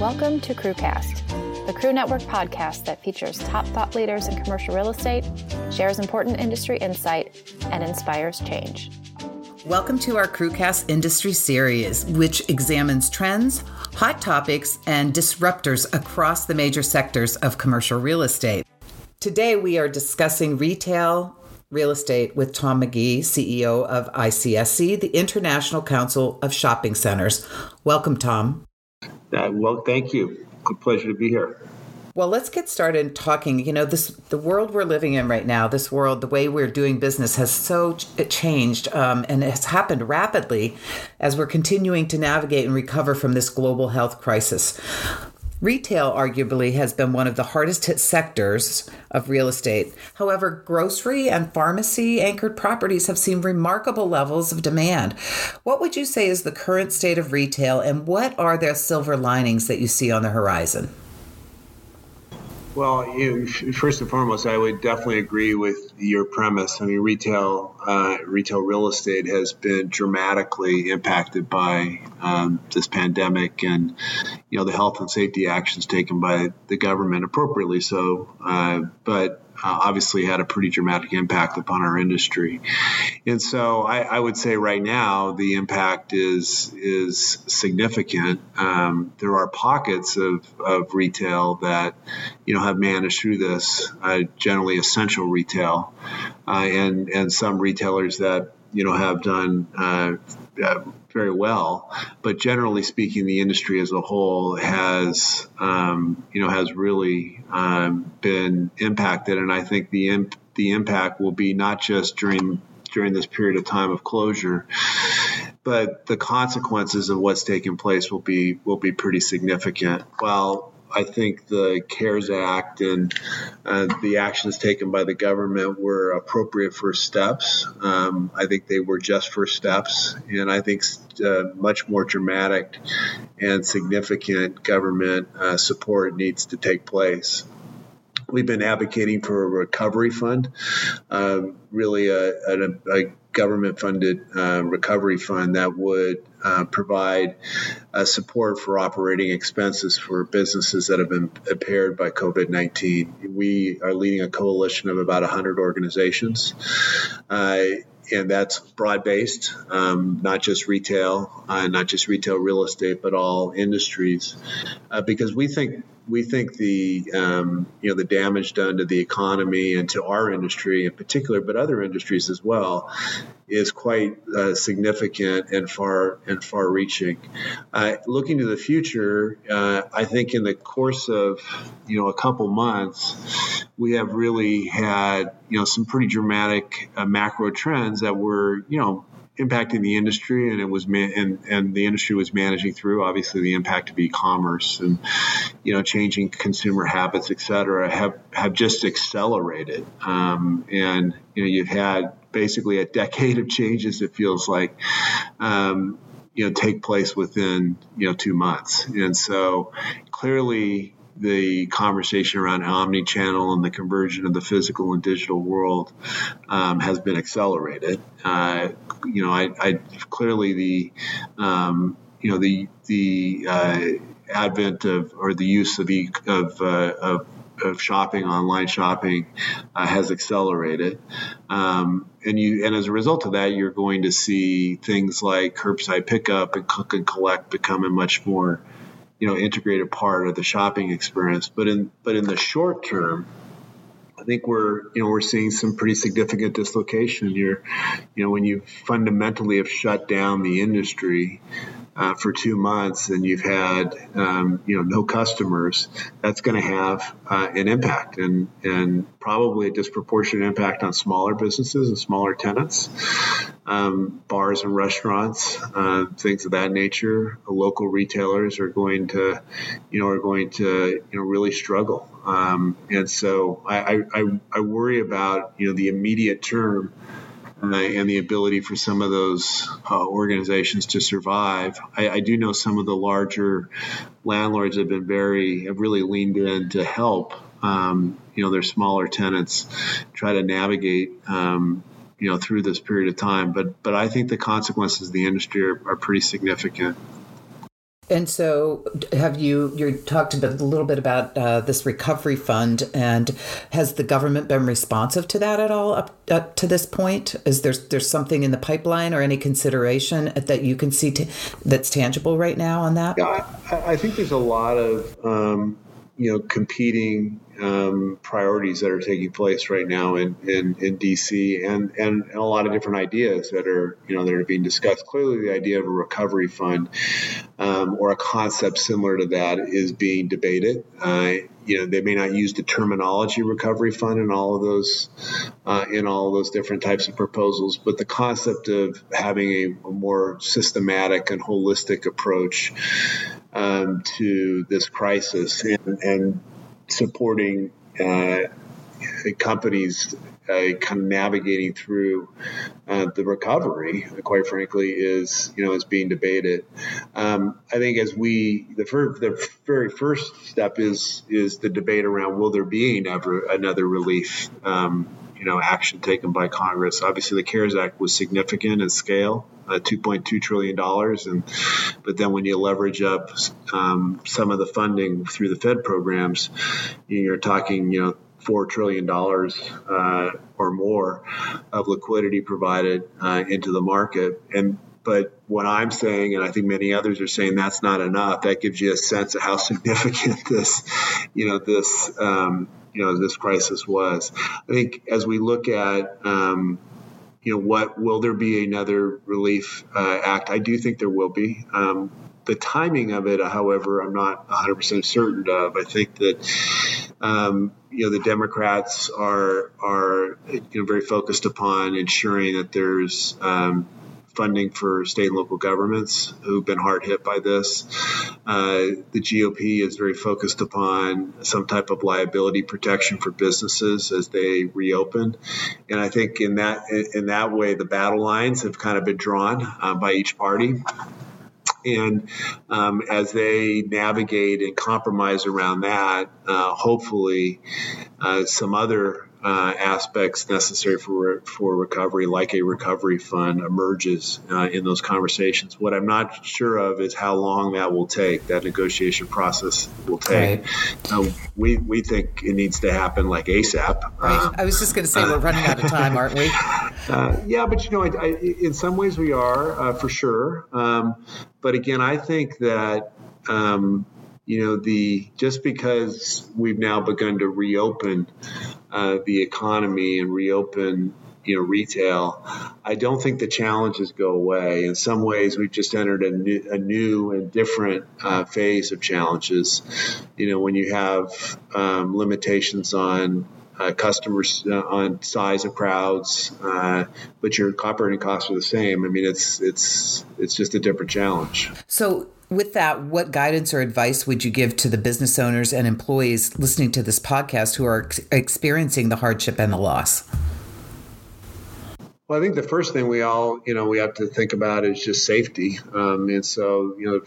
Welcome to CrewCast, the Crew Network podcast that features top thought leaders in commercial real estate, shares important industry insight, and inspires change. Welcome to our CrewCast Industry Series, which examines trends, hot topics, and disruptors across the major sectors of commercial real estate. Today, we are discussing retail real estate with Tom McGee, CEO of ICSC, the International Council of Shopping Centers. Welcome, Tom. Well, thank you. It's a pleasure to be here. Well, let's get started talking. You know, the world we're living in right now, this world, the way we're doing business has so changed and it's happened rapidly as we're continuing to navigate and recover from this global health crisis. Retail arguably has been one of the hardest hit sectors of real estate. However, grocery and pharmacy anchored properties have seen remarkable levels of demand. What would you say is the current state of retail, and what are the silver linings that you see on the horizon? Well, first and foremost, I would definitely agree with your premise. I mean, retail real estate has been dramatically impacted by this pandemic and, the health and safety actions taken by the government, appropriately so, but obviously had a pretty dramatic impact upon our industry. And so I would say right now the impact is significant. There are pockets of retail that, have managed through this, generally essential retail, and some retailers that, have done very well, but generally speaking, the industry as a whole has really been impacted, and I think the impact will be not just during this period of time of closure, but the consequences of what's taken place will be pretty significant. Well, I think the CARES Act and the actions taken by the government were appropriate first steps. I think they were just first steps, and I think much more dramatic and significant government support needs to take place. We've been advocating for a recovery fund, really a government-funded recovery fund that would provide support for operating expenses for businesses that have been impaired by COVID-19. We are leading a coalition of about 100 organizations, and that's broad-based, not just retail real estate, but all industries, because we think the damage done to the economy and to our industry in particular, but other industries as well, is quite significant and far-reaching. Looking to the future, I think in the course of a couple months, we have really had some pretty dramatic macro trends that were impacting the industry, and the industry was managing through. Obviously, the impact of e-commerce and changing consumer habits, et cetera, have just accelerated. And you've had basically a decade of changes, it feels like, take place within 2 months. And so clearly, the conversation around omni-channel and the conversion of the physical and digital world has been accelerated. Clearly the advent of, or the use of shopping, online shopping, has accelerated. And as a result of that, you're going to see things like curbside pickup and click and collect become a much more integrated part of the shopping experience. But in the short term, I think we're seeing some pretty significant dislocation here. When you fundamentally have shut down the industry for 2 months and you've had no customers, that's going to have an impact, and probably a disproportionate impact on smaller businesses and smaller tenants. Bars and restaurants, things of that nature. Local retailers are going to, really struggle. And so I worry about the immediate term and the ability for some of those organizations to survive. I do know some of the larger landlords have really leaned in to help. Their smaller tenants try to navigate through this period of time. But I think the consequences of the industry are pretty significant. And so have you talked a little bit about this recovery fund, and has the government been responsive to that at all up to this point? Is there's something in the pipeline or any consideration that you can see that's tangible right now on that? Yeah, I think there's a lot of, competing priorities that are taking place right now in DC and a lot of different ideas that are being discussed. Clearly the idea of a recovery fund or a concept similar to that is being debated. They may not use the terminology recovery fund in all of those different types of proposals, but the concept of having a more systematic and holistic approach to this crisis and supporting companies kind of navigating through the recovery, quite frankly, is being debated. I think the very first step is the debate around will there be another relief action taken by Congress. Obviously, the CARES Act was significant in scale, $2.2 trillion. But then when you leverage up some of the funding through the Fed programs, you're talking, $4 trillion or more of liquidity provided into the market. But what I'm saying, and I think many others are saying, that's not enough. That gives you a sense of how significant this crisis was. I think as we look at, will there be another relief act? I do think there will be. The timing of it, however, I'm not 100% certain of. I think that, the Democrats are very focused upon ensuring that there's funding for state and local governments who've been hard hit by this. The GOP is very focused upon some type of liability protection for businesses as they reopen. And I think in that way, the battle lines have kind of been drawn by each party. And as they navigate and compromise around that, hopefully some other aspects necessary for recovery, like a recovery fund, emerges in those conversations. What I'm not sure of is how long that will take. That negotiation process will take. Right. We think it needs to happen like ASAP. Right. I was just going to say we're running out of time, aren't we? Yeah, but I in some ways we are for sure. But again, I think that. Just because we've now begun to reopen the economy and reopen, retail, I don't think the challenges go away. In some ways, we've just entered a new and different phase of challenges. When you have limitations on customers on size of crowds, but your operating costs are the same. I mean, it's just a different challenge. So. With that, what guidance or advice would you give to the business owners and employees listening to this podcast who are experiencing the hardship and the loss? Well, I think the first thing we all, we have to think about is just safety. And so, the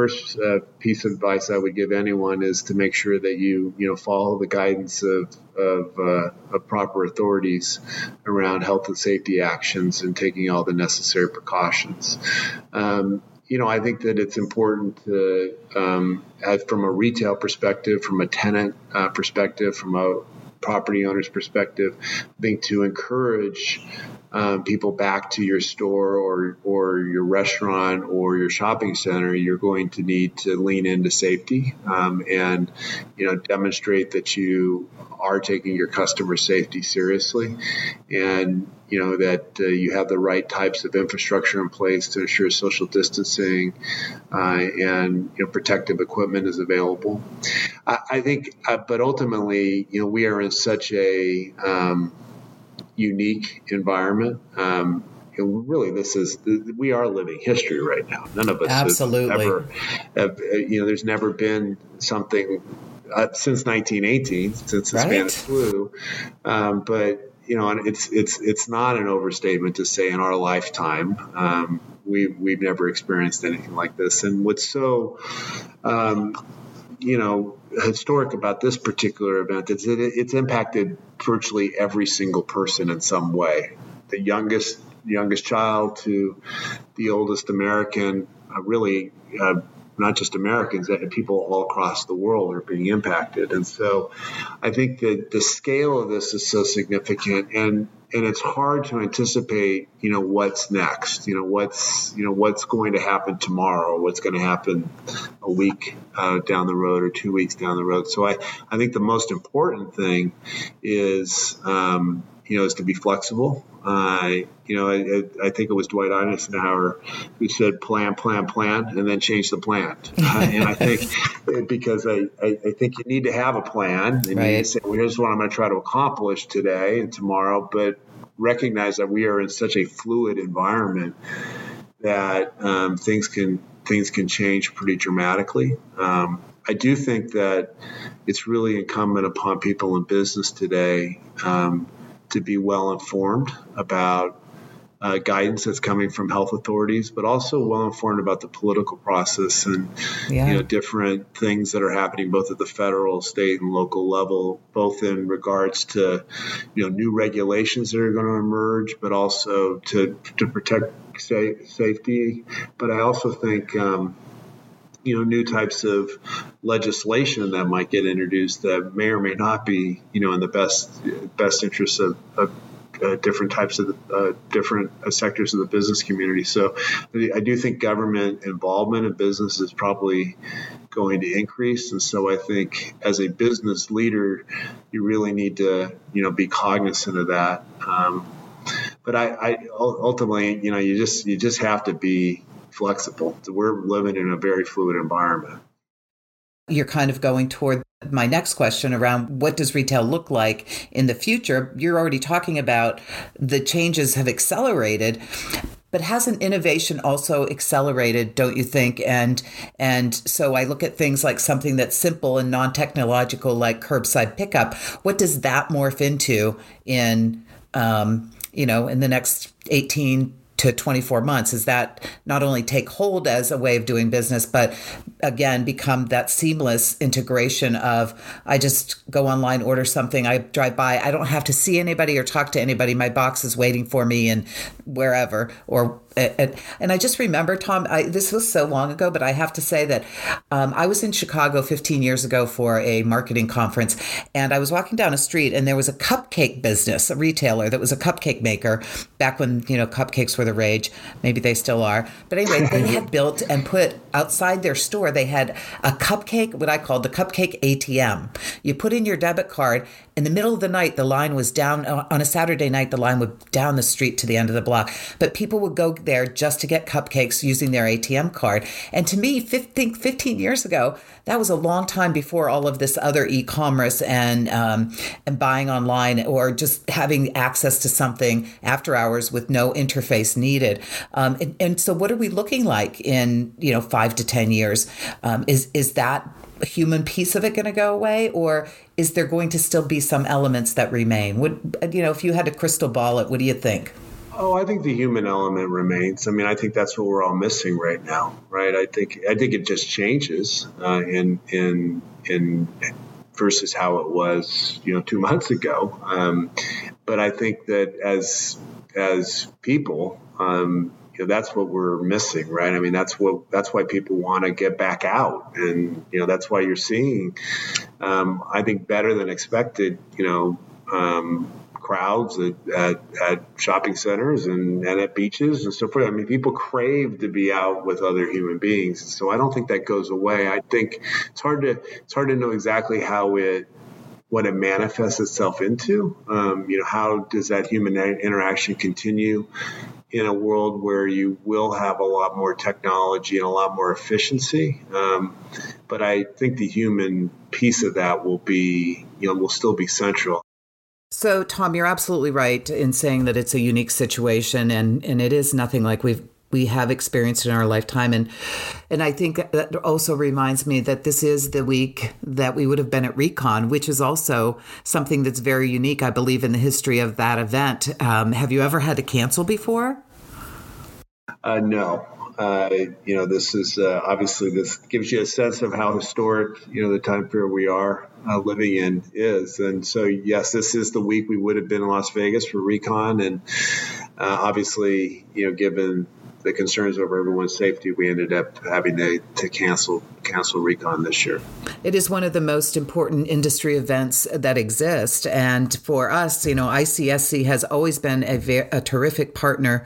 first piece of advice I would give anyone is to make sure that you follow the guidance of proper authorities around health and safety actions and taking all the necessary precautions. I think that it's important to, from a retail perspective, from a tenant perspective, from a property owner's perspective, I think to encourage people back to your store or your restaurant or your shopping center. You're going to need to lean into safety and demonstrate that you are taking your customer safety seriously, and that you have the right types of infrastructure in place to ensure social distancing and protective equipment is available. I think, but ultimately, we are in such a unique environment. Really, we are living history right now. None of us absolutely have there's never been something since 1918, since the right? Spanish flu. But it's not an overstatement to say in our lifetime we've never experienced anything like this. And what's so historic about this particular event is that it's impacted virtually every single person in some way. The youngest child to the oldest American, really not just Americans, that people all across the world are being impacted. And so I think that the scale of this is so significant, and it's hard to anticipate, what's next, what's going to happen tomorrow, what's going to happen a week down the road or 2 weeks down the road. So I think the most important thing is to be flexible. I think it was Dwight Eisenhower who said, plan, and then change the plan. And I think because I think you need to have a plan. And right. You need to say, well, here's what I'm going to try to accomplish today and tomorrow, but recognize that we are in such a fluid environment that things can change pretty dramatically. I do think that it's really incumbent upon people in business today to be well informed about guidance that's coming from health authorities, but also well informed about the political process and different things that are happening both at the federal, state, and local level, both in regards to new regulations that are going to emerge, but also to protect safety. But I also think new types of legislation that might get introduced that may or may not be, in the best interests of different types of different sectors of the business community. So I do think government involvement in business is probably going to increase. And so I think as a business leader, you really need to, be cognizant of that. But I ultimately, you just have to be flexible. We're living in a very fluid environment. You're kind of going toward my next question around what does retail look like in the future? You're already talking about the changes have accelerated, but hasn't innovation also accelerated, don't you think? And so I look at things like something that's simple and non-technological like curbside pickup. What does that morph into in the next 18 to 24 months? Is that not only take hold as a way of doing business, but again, become that seamless integration of, I just go online, order something, I drive by, I don't have to see anybody or talk to anybody. My box is waiting for me and wherever, and I just remember, Tom, this was so long ago, but I have to say that I was in Chicago 15 years ago for a marketing conference, and I was walking down a street, and there was a cupcake business, a retailer that was a cupcake maker back when, cupcakes were the rage. Maybe they still are. But anyway, they had built and put outside their store, they had a cupcake, what I called the cupcake ATM. You put in your debit card. In the middle of the night, the line was down. On a Saturday night, the line would down the street to the end of the block. But people would go there just to get cupcakes using their ATM card. And to me, 15 years ago, that was a long time before all of this other e-commerce and buying online or just having access to something after hours with no interface needed. And so what are we looking like in 5 to 10 years? Is that human piece of it going to go away, or is there going to still be some elements that remain? If you had to crystal ball it, what do you think? Oh, I think the human element remains. I mean, I think that's what we're all missing right now, right? I think it just changes in versus how it was, 2 months ago. But I think that as people, that's what we're missing, right? I mean, that's why people want to get back out, and that's why you're seeing, I think, better than expected, crowds at shopping centers and at beaches and so forth. I mean, people crave to be out with other human beings, so I don't think that goes away. I think it's hard to know exactly what it manifests itself into. How does that human interaction continue in a world where you will have a lot more technology and a lot more efficiency? But I think the human piece of that will still be central. So, Tom, you're absolutely right in saying that it's a unique situation, and it is nothing like we have experienced in our lifetime. And I think that also reminds me that this is the week that we would have been at Recon, which is also something that's very unique, I believe, in the history of that event. Have you ever had to cancel before? No. This is obviously, this gives you a sense of how historic, the time period we are living in is. And so, yes, this is the week we would have been in Las Vegas for Recon. And obviously, given the concerns over everyone's safety, we ended up having to cancel Recon this year. It is one of the most important industry events that exist. And for us, you know, ICSC has always been a terrific partner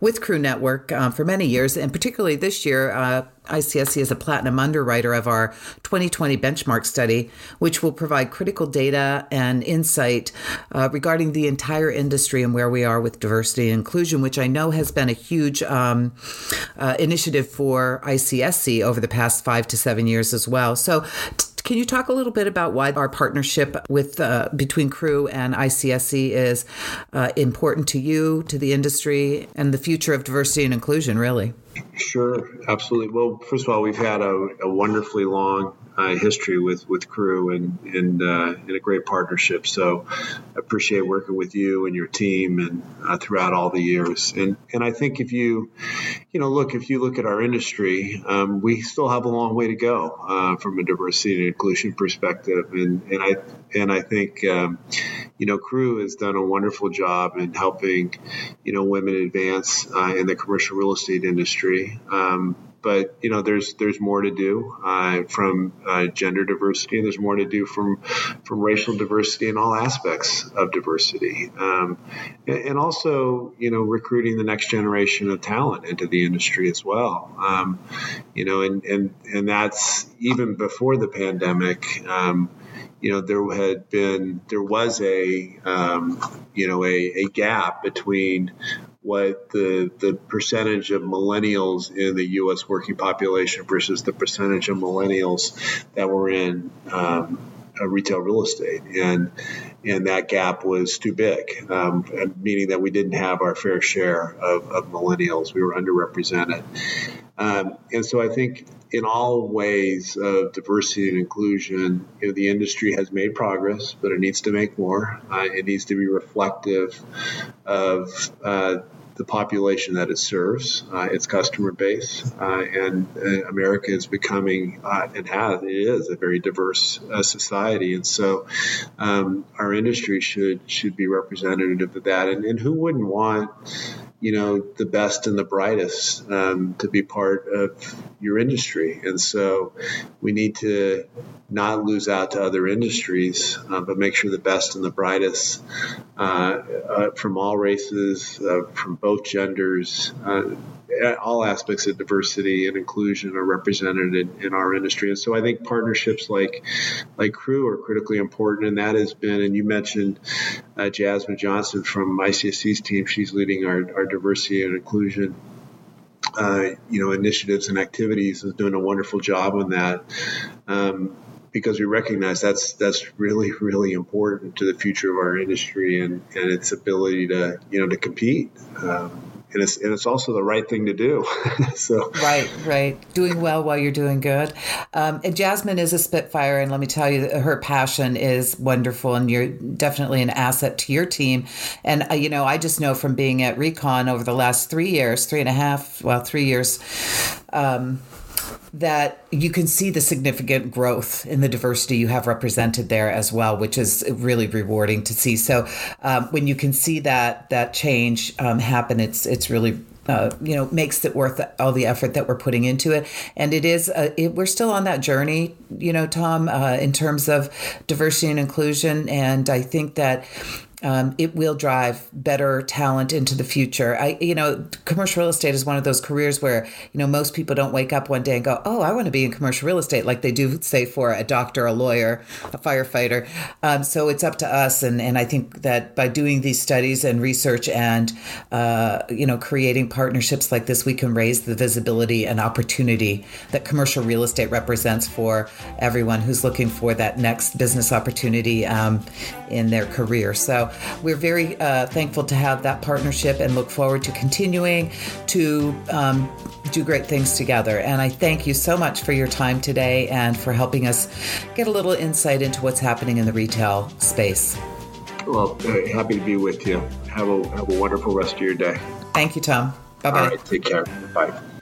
with Crew Network for many years. And particularly this year, ICSC is a platinum underwriter of our 2020 benchmark study, which will provide critical data and insight regarding the entire industry and where we are with diversity and inclusion, which I know has been a huge initiative for ICSC over the past 5 to 7 years as well. So can you talk a little bit about why our partnership with between CREW and ICSC is important to you, to the industry, and the future of diversity and inclusion, really? Sure, absolutely. Well, first of all, we've had a wonderfully long history with CREW and a great partnership. So I appreciate working with you and your team and throughout all the years. And I think if you look at our industry, we still have a long way to go from a diversity and inclusion perspective. And I think CREW has done a wonderful job in helping women advance in the commercial real estate industry. But there's more to do from gender diversity, and there's more to do from racial diversity and all aspects of diversity, and also recruiting the next generation of talent into the industry as well. And that's even before the pandemic. There was a gap between what the percentage of millennials in the U.S. working population versus the percentage of millennials that were in retail real estate. And that gap was too big, meaning that we didn't have our fair share of millennials. We were underrepresented. And so I think in all ways of diversity and inclusion, the industry has made progress, but it needs to make more. It needs to be reflective of the population that it serves, its customer base, and America is becoming it is a very diverse society, and so our industry should be representative of that. And who wouldn't want the best and the brightest to be part of your industry? And so we need to not lose out to other industries, but make sure the best and the brightest from all races, from both genders, all aspects of diversity and inclusion are represented in our industry. And so I think partnerships like CREW are critically important. And that has been, and you mentioned Jasmine Johnson from ICSC's team. She's leading our diversity and inclusion initiatives and activities, is doing a wonderful job on that. Because we recognize that's really, really important to the future of our industry and its ability to, to compete. And it's also the right thing to do. So right, doing well while you're doing good. And Jasmine is a spitfire, and let me tell you, her passion is wonderful, and you're definitely an asset to your team. And I just know from being at Recon over the last 3 years. That you can see the significant growth in the diversity you have represented there as well, which is really rewarding to see. So when you can see that change happen, it's really makes it worth all the effort that we're putting into it. And it is, we're still on that journey, Tom, in terms of diversity and inclusion. And I think that it will drive better talent into the future. Commercial real estate is one of those careers where, most people don't wake up one day and go, oh, I want to be in commercial real estate, like they do, say, for a doctor, a lawyer, a firefighter. So it's up to us. And I think that by doing these studies and research and, creating partnerships like this, we can raise the visibility and opportunity that commercial real estate represents for everyone who's looking for that next business opportunity in their career. So we're very thankful to have that partnership and look forward to continuing to do great things together. And I thank you so much for your time today and for helping us get a little insight into what's happening in the retail space. Well, happy to be with you. Have a wonderful rest of your day. Thank you, Tom. Bye-bye. All right, take care. Bye.